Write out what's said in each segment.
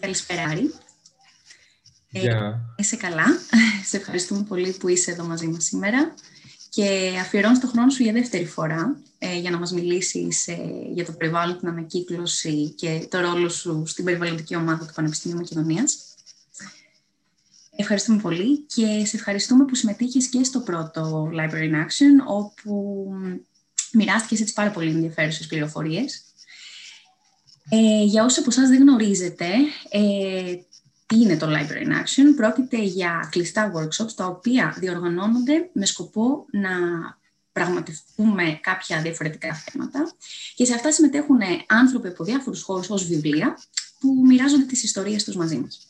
Καλησπέρα. Είσαι καλά. Σε ευχαριστούμε πολύ που είσαι εδώ μαζί μας σήμερα και αφιερώνεις τον χρόνο σου για δεύτερη φορά για να μας μιλήσεις για το περιβάλλον, την ανακύκλωση και το ρόλο σου στην περιβαλλοντική ομάδα του Πανεπιστημίου Μακεδονίας. Ευχαριστούμε πολύ και σε ευχαριστούμε που συμμετείχες και στο πρώτο Library in Action, όπου μοιράστηκες έτσι πάρα πολύ ενδιαφέρουσες πληροφορίες. Για όσους από εσάς δεν γνωρίζετε τι είναι το Library in Action, πρόκειται για κλειστά workshops, τα οποία διοργανώνονται με σκοπό να πραγματευτούμε κάποια διαφορετικά θέματα, και σε αυτά συμμετέχουν άνθρωποι από διάφορους χώρους ως βιβλία που μοιράζονται τις ιστορίες τους μαζί μας.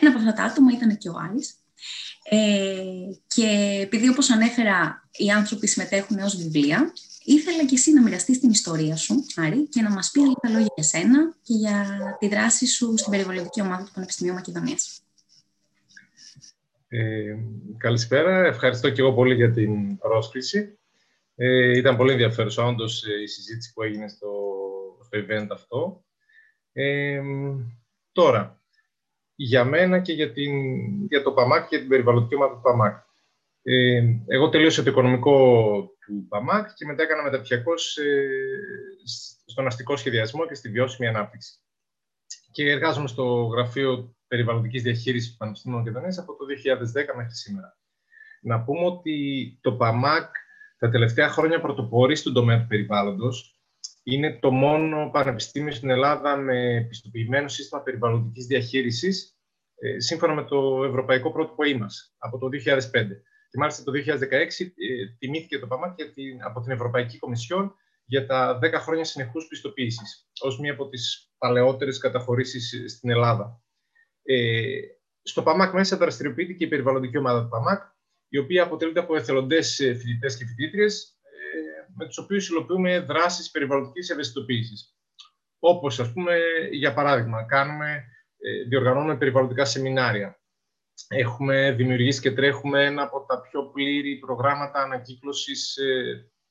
Ένα από αυτά τα άτομα ήταν και ο Άρης. Και επειδή, όπως ανέφερα, οι άνθρωποι συμμετέχουν ως βιβλία, ήθελα και εσύ να μοιραστείς την ιστορία σου, Άρη, και να μας πεις λίγα λόγια για σένα και για τη δράση σου στην περιβαλλοντική ομάδα του Πανεπιστημίου Μακεδονίας. Καλησπέρα. Ευχαριστώ και εγώ πολύ για την πρόσκληση. Ήταν πολύ ενδιαφέρουσα όντως η συζήτηση που έγινε στο event αυτό. Τώρα, για μένα και για το ΠΑΜΑΚ και την περιβαλλοντική ομάδα του ΠΑΜΑΚ. Εγώ τελείωσα το οικονομικό του ΠΑΜΑΚ και μετά έκανα μεταπτυχιακό στον αστικό σχεδιασμό και στη βιώσιμη ανάπτυξη. Και εργάζομαι στο Γραφείο Περιβαλλοντικής Διαχείρισης του Πανεπιστημίου Μακεδονίας από το 2010 μέχρι σήμερα. Να πούμε ότι το ΠΑΜΑΚ τα τελευταία χρόνια πρωτοπορεί στον τομέα του περιβάλλοντος. Είναι το μόνο πανεπιστήμιο στην Ελλάδα με πιστοποιημένο σύστημα περιβαλλοντικής διαχείρισης, σύμφωνα με το ευρωπαϊκό πρότυπο EMAS, από το 2005. Και μάλιστα το 2016 τιμήθηκε το ΠΑΜΑΚ από την Ευρωπαϊκή Κομισιόν για τα 10 χρόνια συνεχούς πιστοποίησης, ως μία από τις παλαιότερες καταχωρήσεις στην Ελλάδα. Στο ΠΑΜΑΚ μέσα δραστηριοποιήθηκε η περιβαλλοντική ομάδα του ΠΑΜΑΚ, η οποία αποτελείται από εθελοντές φοιτητές και φοιτήτριες, με τους οποίους υλοποιούμε δράσεις περιβαλλοντικής ευαισθητοποίησης. Όπως, ας πούμε, για παράδειγμα, διοργανώνουμε περιβαλλοντικά σεμινάρια. Έχουμε δημιουργήσει και τρέχουμε ένα από τα πιο πλήρη προγράμματα ανακύκλωσης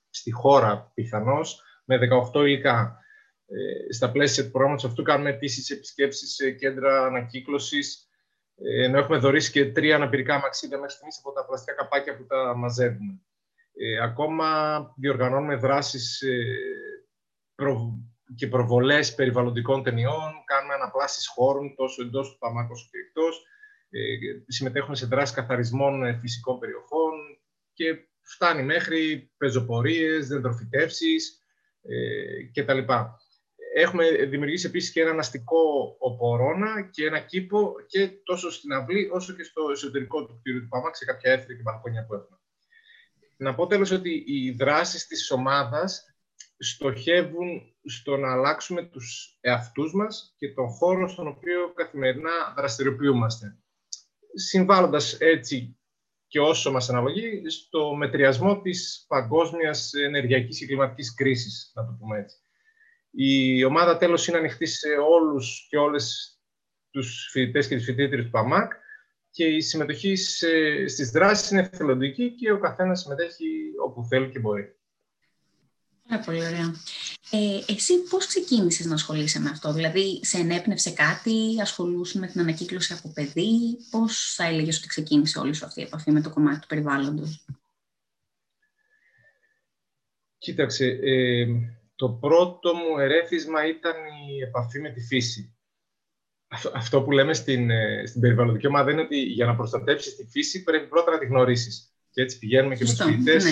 στη χώρα, πιθανώς, με 18 υλικά. Στα πλαίσια του προγράμματος αυτού κάνουμε επίσης επισκέψεις σε κέντρα ανακύκλωσης, ενώ έχουμε δωρήσει και 3 αναπηρικά αμαξίδια μέχρι στιγμής από τα πλαστικά καπάκια που τα μαζεύουμε. Ακόμα διοργανώνουμε δράσεις και προβολές περιβαλλοντικών ταινιών, κάνουμε αναπλάσεις χώρων τόσο εντός του ΠΑΜΑΚ όσο και εκτός, συμμετέχουμε σε δράσεις καθαρισμών φυσικών περιοχών και φτάνει μέχρι πεζοπορίες, δεντροφυτεύσεις κτλ. Έχουμε δημιουργήσει επίσης και έναν αστικό οπορώνα και ένα κήπο και τόσο στην αυλή όσο και στο εσωτερικό του κτηρίου του ΠΑΜΑΚ σε κάποια αίθρια και μπαλκόνια που έχουμε. Να πω τέλος ότι οι δράσεις της ομάδας στοχεύουν στο να αλλάξουμε τους εαυτούς μας και τον χώρο στον οποίο καθημερινά δραστηριοποιούμαστε, συμβάλλοντας έτσι και όσο μας αναλογεί στο μετριασμό της παγκόσμιας ενεργειακής και κλιματικής κρίσης, να το πούμε έτσι. Η ομάδα τέλος είναι ανοιχτή σε όλους και όλες τους φοιτητές και τις φοιτήτριες του ΠΑΜΑΚ, και η συμμετοχή στις δράσεις είναι εθελοντική και ο καθένας συμμετέχει όπου θέλει και μπορεί. Πολύ ωραία. Εσύ πώς ξεκίνησες να ασχολείσαι με αυτό? Δηλαδή, σε ενέπνευσε κάτι, ασχολούσες με την ανακύκλωση από παιδί? Πώς θα έλεγες ότι ξεκίνησε όλη σου αυτή η επαφή με το κομμάτι του περιβάλλοντος? Κοίταξε, το πρώτο μου ερέθισμα ήταν η επαφή με τη φύση. Αυτό που λέμε στην περιβαλλοντική ομάδα είναι ότι για να προστατεύσεις τη φύση πρέπει πρώτα να τη γνωρίσεις. Και έτσι πηγαίνουμε και με τους φοιτητές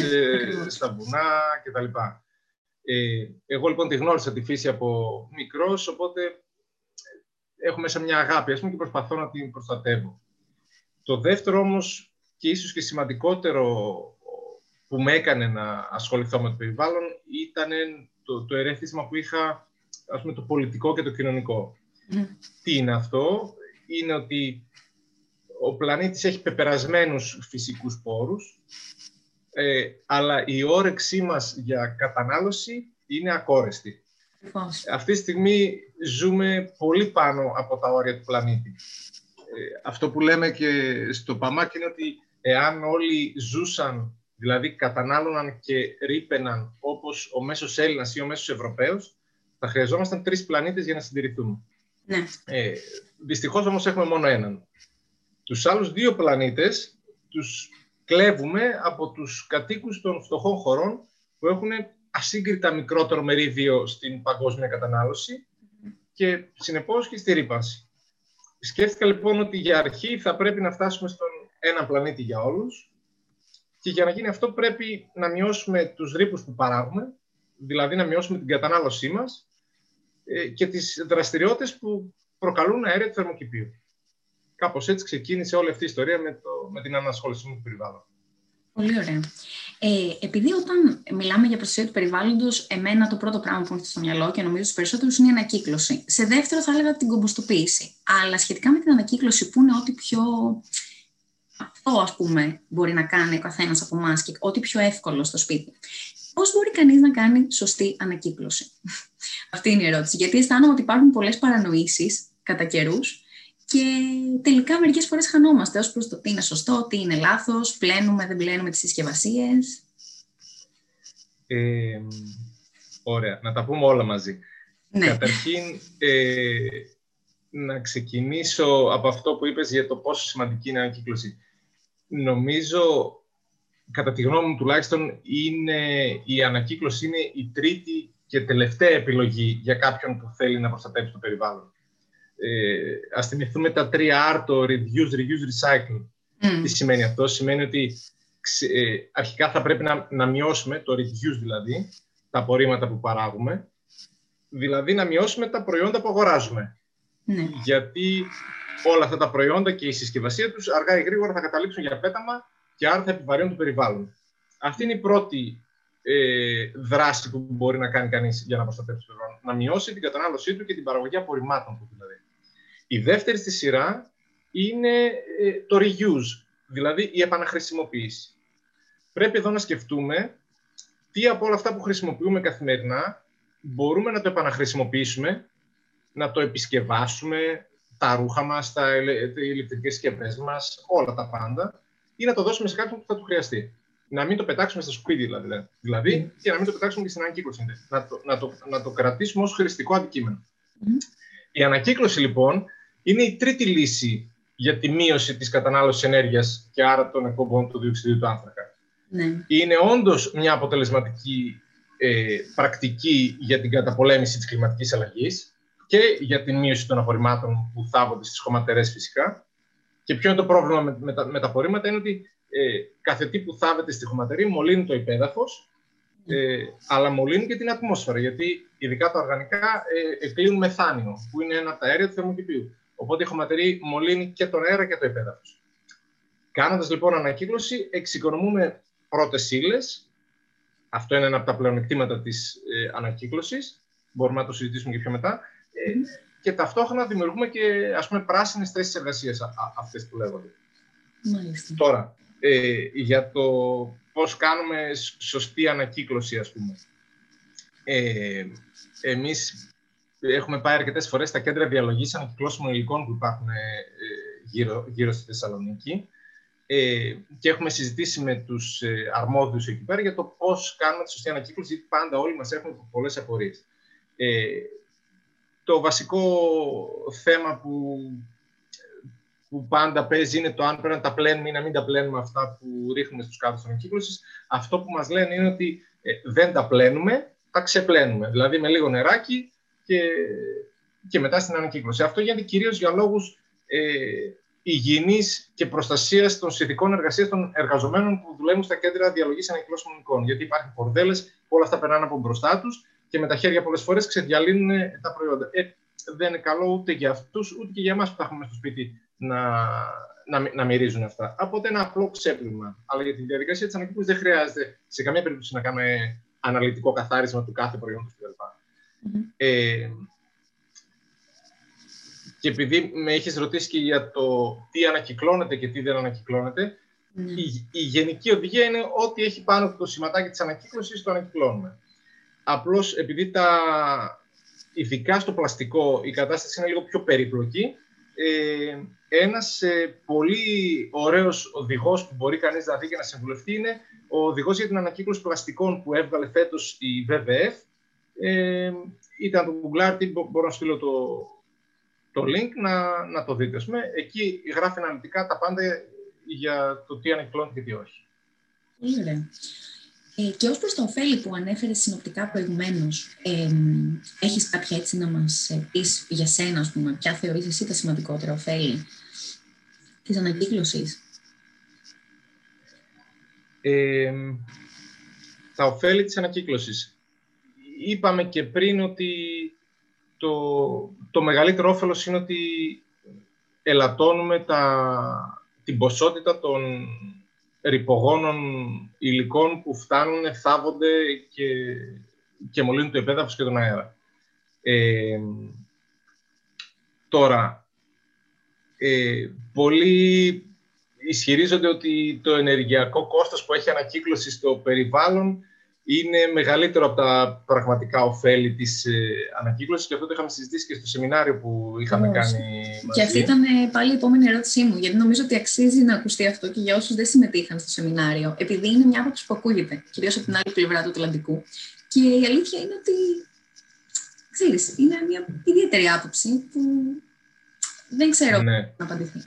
στα βουνά κτλ. Εγώ λοιπόν τη γνώρισα τη φύση από μικρός, οπότε έχω μέσα μια αγάπη, ας πούμε, και προσπαθώ να την προστατεύω. Το δεύτερο όμως και ίσως και σημαντικότερο που με έκανε να ασχοληθώ με το περιβάλλον ήταν το ερέθισμα που είχα, ας πούμε, το πολιτικό και το κοινωνικό. Τι είναι αυτό? Είναι ότι ο πλανήτης έχει πεπερασμένους φυσικούς πόρους, αλλά η όρεξή μας για κατανάλωση είναι ακόρεστη. Αυτή τη στιγμή ζούμε πολύ πάνω από τα όρια του πλανήτη. Αυτό που λέμε και στο ΠΑΜΑΚ είναι ότι εάν όλοι ζούσαν, δηλαδή κατανάλωναν και ρύπαιναν όπως ο μέσος Έλληνας ή ο μέσος Ευρωπαίος, θα χρειαζόμασταν 3 πλανήτες για να συντηρηθούμε. Ναι. Δυστυχώς όμως έχουμε μόνο έναν. Τους άλλους δύο πλανήτες τους κλέβουμε από τους κατοίκους των φτωχών χωρών που έχουν ασύγκριτα μικρότερο μερίδιο στην παγκόσμια κατανάλωση και συνεπώς και στη ρύπανση. Σκέφτηκα λοιπόν ότι για αρχή θα πρέπει να φτάσουμε στον έναν πλανήτη για όλους και για να γίνει αυτό πρέπει να μειώσουμε τους ρήπους που παράγουμε, δηλαδή να μειώσουμε την κατανάλωσή μας και τις δραστηριότητες που προκαλούν αέριο του θερμοκηπίου. Κάπως έτσι ξεκίνησε όλη αυτή η ιστορία με την ανασχόλησή μου του περιβάλλοντος. Πολύ ωραία. Επειδή όταν μιλάμε για προστασία του περιβάλλοντος, εμένα το πρώτο πράγμα που έρχεται στο μυαλό και νομίζω στους περισσότερους είναι η ανακύκλωση. Σε δεύτερο θα έλεγα την κομποστοποίηση. Αλλά σχετικά με την ανακύκλωση, που είναι ό,τι πιο αυτό, ας πούμε, μπορεί να κάνει ο καθένας από εμάς και ό,τι πιο εύκολο στο σπίτι. Πώς μπορεί κανείς να κάνει σωστή ανακύκλωση? Αυτή είναι η ερώτηση. Γιατί αισθάνομαι ότι υπάρχουν πολλές παρανοήσεις κατά καιρούς. Και τελικά μερικές φορές χανόμαστε ως προς το τι είναι σωστό, τι είναι λάθος, πλένουμε, δεν πλένουμε τις συσκευασίες. Ωραία, να τα πούμε όλα μαζί. Ναι. Καταρχήν, να ξεκινήσω από αυτό που είπες για το πόσο σημαντική είναι η ανακύκλωση. Νομίζω, κατά τη γνώμη μου τουλάχιστον, η ανακύκλωση είναι η τρίτη και τελευταία επιλογή για κάποιον που θέλει να προστατεύσει το περιβάλλον. Ας θυμηθούμε τα 3R, το Reduce, Reuse, Recycle. Τι σημαίνει αυτό? Σημαίνει ότι αρχικά θα πρέπει να μειώσουμε, το Reduce δηλαδή, τα απορρίμματα που παράγουμε, δηλαδή να μειώσουμε τα προϊόντα που αγοράζουμε. Γιατί όλα αυτά τα προϊόντα και η συσκευασία τους αργά ή γρήγορα θα καταλήξουν για πέταμα και άρα θα επιβαρύνουν το περιβάλλον. Αυτή είναι η πρώτη δράση που μπορεί να κάνει κανείς για να προστατεύσει το περιβάλλον. Να μειώσει την κατανάλωσή του και την παραγωγή απορριμμάτων του δηλαδή. Η δεύτερη στη σειρά είναι το reuse, δηλαδή η επαναχρησιμοποίηση. Πρέπει εδώ να σκεφτούμε τι από όλα αυτά που χρησιμοποιούμε καθημερινά μπορούμε να το επαναχρησιμοποιήσουμε, να το επισκευάσουμε, τα ρούχα μας, τα ηλεκτρικές συσκευές μας, όλα τα πάντα, ή να το δώσουμε σε κάποιον που θα του χρειαστεί. Να μην το πετάξουμε στο σπίτι δηλαδή και να μην το πετάξουμε και στην ανακύκλωση. Να το κρατήσουμε ως χρηστικό αντικείμενο. Η ανακύκλωση λοιπόν είναι η τρίτη λύση για τη μείωση της κατανάλωσης ενέργειας και άρα των εκπομπών του διοξιδίου του άνθρακα. Ναι. Είναι όντως μια αποτελεσματική πρακτική για την καταπολέμηση της κλιματικής αλλαγής και για τη μείωση των απορριμμάτων που θάβονται στις χωματερές φυσικά. Και ποιο είναι το πρόβλημα με τα απορρίμματα? Είναι ότι κάθε τι που θάβεται στη χωματερή μολύνει το υπέδαφος, αλλά μολύνει και την ατμόσφαιρα, γιατί ειδικά τα οργανικά εκλείουν μεθάνιο, που είναι ένα από τα αέρια του θερμοκηπίου. Οπότε η χωματερή μολύνει και τον αέρα και το υπέδαφος. Κάνοντας λοιπόν ανακύκλωση, εξοικονομούμε πρώτες ύλες. Αυτό είναι ένα από τα πλεονεκτήματα της ανακύκλωσης. Μπορούμε να το συζητήσουμε και πιο μετά. Και ταυτόχρονα δημιουργούμε και, ας πούμε, πράσινες θέσεις εργασίας, αυτές που λέγονται. Μάλιστα. Τώρα, για το πώς κάνουμε σωστή ανακύκλωση, ας πούμε. Εμείς έχουμε πάει αρκετές φορές στα κέντρα διαλογής ανακυκλώσιμων υλικών που υπάρχουν γύρω στη Θεσσαλονίκη και έχουμε συζητήσει με τους αρμόδιους εκεί πέρα για το πώς κάνουμε τη σωστή ανακύκλωση, γιατί πάντα όλοι μας έχουμε πολλές απορίες. Το βασικό θέμα που πάντα παίζει είναι το αν πρέπει να τα πλένουμε ή να μην τα πλένουμε αυτά που ρίχνουμε στους κάδους ανακύκλωσης. Αυτό που μας λένε είναι ότι δεν τα πλένουμε, τα ξεπλένουμε. Δηλαδή με λίγο νεράκι και μετά στην ανακύκλωση. Αυτό γίνεται κυρίως για λόγους υγιεινής και προστασίας των συνθηκών εργασίας των εργαζομένων που δουλεύουν στα κέντρα διαλογής ανακυκλώσιμων υλικών. Γιατί υπάρχουν κορδέλες, όλα αυτά περνάνε από μπροστά τους και με τα χέρια πολλές φορές ξεδιαλύνουν τα προϊόντα. Δεν είναι καλό ούτε για αυτούς, ούτε και για εμάς που τα έχουμε στο σπίτι να μυρίζουν αυτά. Οπότε ένα απλό ξέπλυμα. Αλλά για τη διαδικασία της ανακύκλωσης δεν χρειάζεται σε καμία περίπτωση να κάνουμε αναλυτικό καθάρισμα του κάθε προϊόντος κλπ. Και επειδή με είχες ρωτήσει και για το τι ανακυκλώνεται και τι δεν ανακυκλώνεται, η γενική οδηγία είναι ότι έχει πάνω από το σηματάκι της ανακύκλωσης το ανακυκλώνουμε. Απλώς επειδή ειδικά στο πλαστικό η κατάσταση είναι λίγο πιο περίπλοκη, ένας πολύ ωραίος οδηγός που μπορεί κανείς να δει και να συμβουλευτεί είναι ο οδηγός για την ανακύκλωση πλαστικών που έβγαλε φέτος η WWF. Ήταν το Google Art, μπορώ να στείλω το link να το δείτε. Εκεί γράφει αναλυτικά τα πάντα για το τι ανεκκλώνεται και τι όχι. Ωραία. Και ως προς το ωφέλη που ανέφερε συνοπτικά προηγουμένως, έχεις κάποια έτσι να μας πεις για σένα, ας πούμε, ποια θεωρείς εσύ τα σημαντικότερα ωφέλη της ανακύκλωσης? Τα ωφέλη της ανακύκλωσης. Είπαμε και πριν ότι το μεγαλύτερο όφελος είναι ότι ελαττώνουμε την ποσότητα των ρυπογόνων υλικών που φτάνουν, θάβονται και μολύνουν το επέδαφος και τον αέρα. Τώρα, πολλοί ισχυρίζονται ότι το ενεργειακό κόστος που έχει ανακύκλωση στο περιβάλλον είναι μεγαλύτερο από τα πραγματικά ωφέλη της ανακύκλωσης, και αυτό το είχαμε συζητήσει και στο σεμινάριο που είχαμε κάνει μαζί. Και αυτή ήταν πάλι η επόμενη ερώτησή μου, γιατί νομίζω ότι αξίζει να ακουστεί αυτό και για όσους δεν συμμετείχαν στο σεμινάριο, επειδή είναι μια άποψη που ακούγεται, κυρίως από την άλλη πλευρά του Ατλαντικού. Και η αλήθεια είναι ότι, ξέρεις, είναι μια ιδιαίτερη άποψη που δεν ξέρω να απαντηθεί.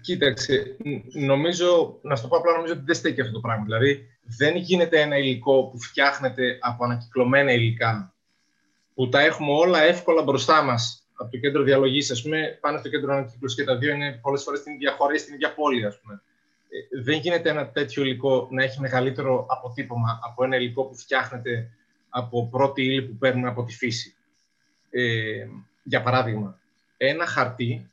Κοίταξε, νομίζω ότι δεν στέκει αυτό το πράγμα. Δηλαδή, δεν γίνεται ένα υλικό που φτιάχνεται από ανακυκλωμένα υλικά, που τα έχουμε όλα εύκολα μπροστά μας από το κέντρο διαλογής, ας πούμε, πάνε στο κέντρο ανακύκλωσης και τα δύο είναι πολλές φορές στην ίδια χώρα ή στην ίδια πόλη, ας πούμε. Δεν γίνεται ένα τέτοιο υλικό να έχει μεγαλύτερο αποτύπωμα από ένα υλικό που φτιάχνεται από πρώτη ύλη που παίρνουμε από τη φύση. Για παράδειγμα, ένα χαρτί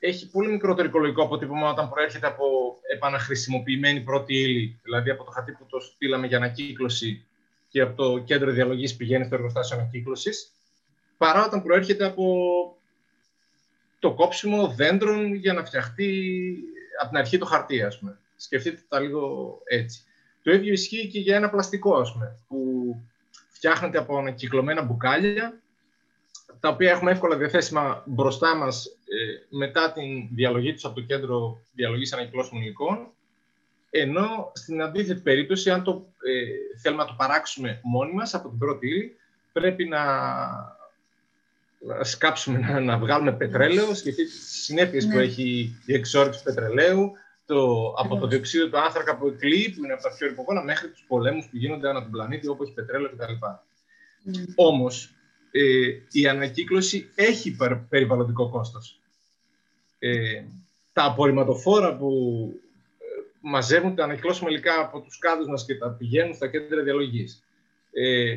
έχει πολύ μικρότερο οικολογικό αποτύπωμα όταν προέρχεται από επαναχρησιμοποιημένη πρώτη ύλη, δηλαδή από το χαρτί που το στείλαμε για ανακύκλωση και από το κέντρο διαλογής πηγαίνει στο εργοστάσιο ανακύκλωσης, παρά όταν προέρχεται από το κόψιμο δέντρων για να φτιαχτεί από την αρχή το χαρτί, ας πούμε. Σκεφτείτε τα λίγο έτσι. Το ίδιο ισχύει και για ένα πλαστικό, ας πούμε, που φτιάχνεται από ανακυκλωμένα μπουκάλια, τα οποία έχουμε εύκολα διαθέσιμα μπροστά μας μετά την διαλογή τους από το κέντρο διαλογής ανακυκλώσιμων υλικών, ενώ στην αντίθετη περίπτωση, αν το θέλουμε να το παράξουμε μόνοι μας από την πρώτη ύλη, πρέπει να σκάψουμε, να βγάλουμε πετρέλαιο, σκεφτείτε τις συνέπειες που έχει η εξόρυξη πετρελαίου, από το διοξείδιο του άνθρακα που εκλείει, που είναι από τα πιο ρυπογόνα, μέχρι τους πολέμους που γίνονται ανά τον πλανήτη, όπου έχει πετρέλαιο κτλ. Όμως, η ανακύκλωση έχει περιβαλλοντικό κόστος. Τα απορριμματοφόρα που μαζεύουν τα ανακυκλώσιμα υλικά από τους κάδους μας και τα πηγαίνουν στα κέντρα διαλογής,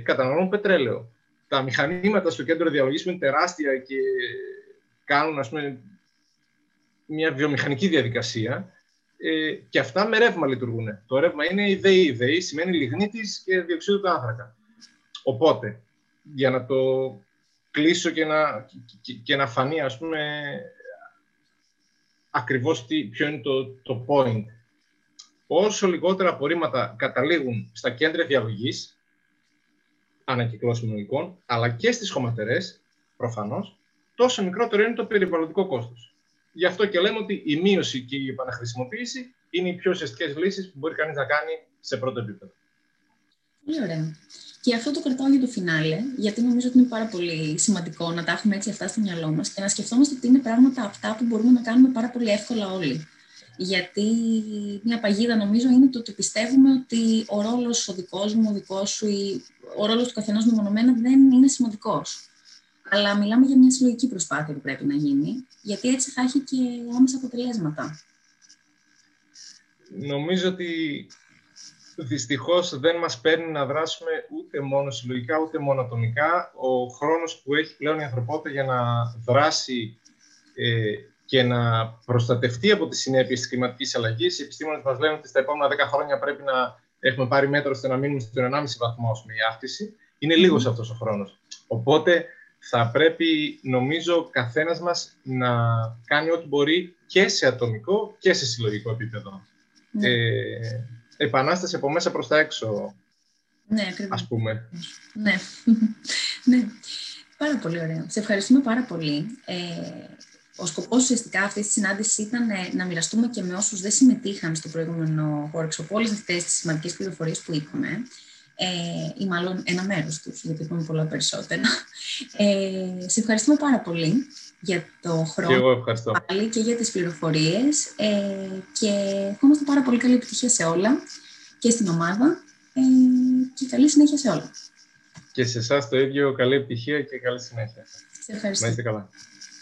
καταναλώνουν πετρέλαιο. Τα μηχανήματα στο κέντρο διαλογής που είναι τεράστια και κάνουν, ας πούμε, μια βιομηχανική διαδικασία, και αυτά με ρεύμα λειτουργούν. Το ρεύμα είναι ιδεή. Ιδεή σημαίνει λιγνίτης και διοξείδιο του άνθρακα. Οπότε, για να το κλείσω και να φανεί, ας πούμε, ακριβώς ποιο είναι το point. Όσο λιγότερα απορρίμματα καταλήγουν στα κέντρα διαλογής ανακυκλώσιμων υλικών, αλλά και στις χωματερές, προφανώς, τόσο μικρότερο είναι το περιβαλλοντικό κόστος. Γι' αυτό και λέμε ότι η μείωση και η επαναχρησιμοποίηση είναι οι πιο ουσιαστικές λύσεις που μπορεί κανείς να κάνει σε πρώτο επίπεδο. Πολύ ωραία. Και αυτό το κρατάω για το φινάλε, γιατί νομίζω ότι είναι πάρα πολύ σημαντικό να τα έχουμε έτσι αυτά στο μυαλό μας και να σκεφτόμαστε ότι είναι πράγματα αυτά που μπορούμε να κάνουμε πάρα πολύ εύκολα όλοι. Γιατί μια παγίδα, νομίζω, είναι το ότι πιστεύουμε ότι ο ρόλος ο δικός μου, ο δικός σου ή ο ρόλος του καθενός μεμονωμένα δεν είναι σημαντικός. Αλλά μιλάμε για μια συλλογική προσπάθεια που πρέπει να γίνει, γιατί έτσι θα έχει και άμεσα αποτελέσματα. Νομίζω ότι δυστυχώς δεν μας παίρνει να δράσουμε ούτε μόνο συλλογικά, ούτε μόνο ατομικά. Ο χρόνος που έχει πλέον η ανθρωπότητα για να δράσει και να προστατευτεί από τις συνέπειες της κλιματικής αλλαγής, οι επιστήμονες μας λένε ότι στα επόμενα 10 χρόνια πρέπει να έχουμε πάρει μέτρα ώστε να μείνουμε στον 1,5 βαθμό, με η αύξηση. Είναι λίγος αυτός ο χρόνος. Οπότε θα πρέπει, νομίζω, καθένας μας να κάνει ό,τι μπορεί και σε ατομικό και σε συλλογικό επίπεδο. Επανάσταση από μέσα προς τα έξω, ας πούμε. Ναι, πάρα πολύ ωραία. Σε ευχαριστούμε πάρα πολύ. Ο σκοπός ουσιαστικά αυτής της συνάντησης ήταν να μοιραστούμε και με όσους δεν συμμετείχαν στο προηγούμενο workshop όλες αυτές τις σημαντικές πληροφορίες που είπαμε. ή μάλλον ένα μέρος τους, γιατί έχουμε πολλά περισσότερα. Σε ευχαριστούμε πάρα πολύ για το χρόνο. Και εγώ ευχαριστώ. Πάλι και για τις πληροφορίες. Και ευχόμαστε πάρα πολύ καλή επιτυχία σε όλα και στην ομάδα. Και καλή συνέχεια σε όλα. Και σε εσάς το ίδιο, καλή επιτυχία και καλή συνέχεια. Σε ευχαριστώ. Να είστε καλά.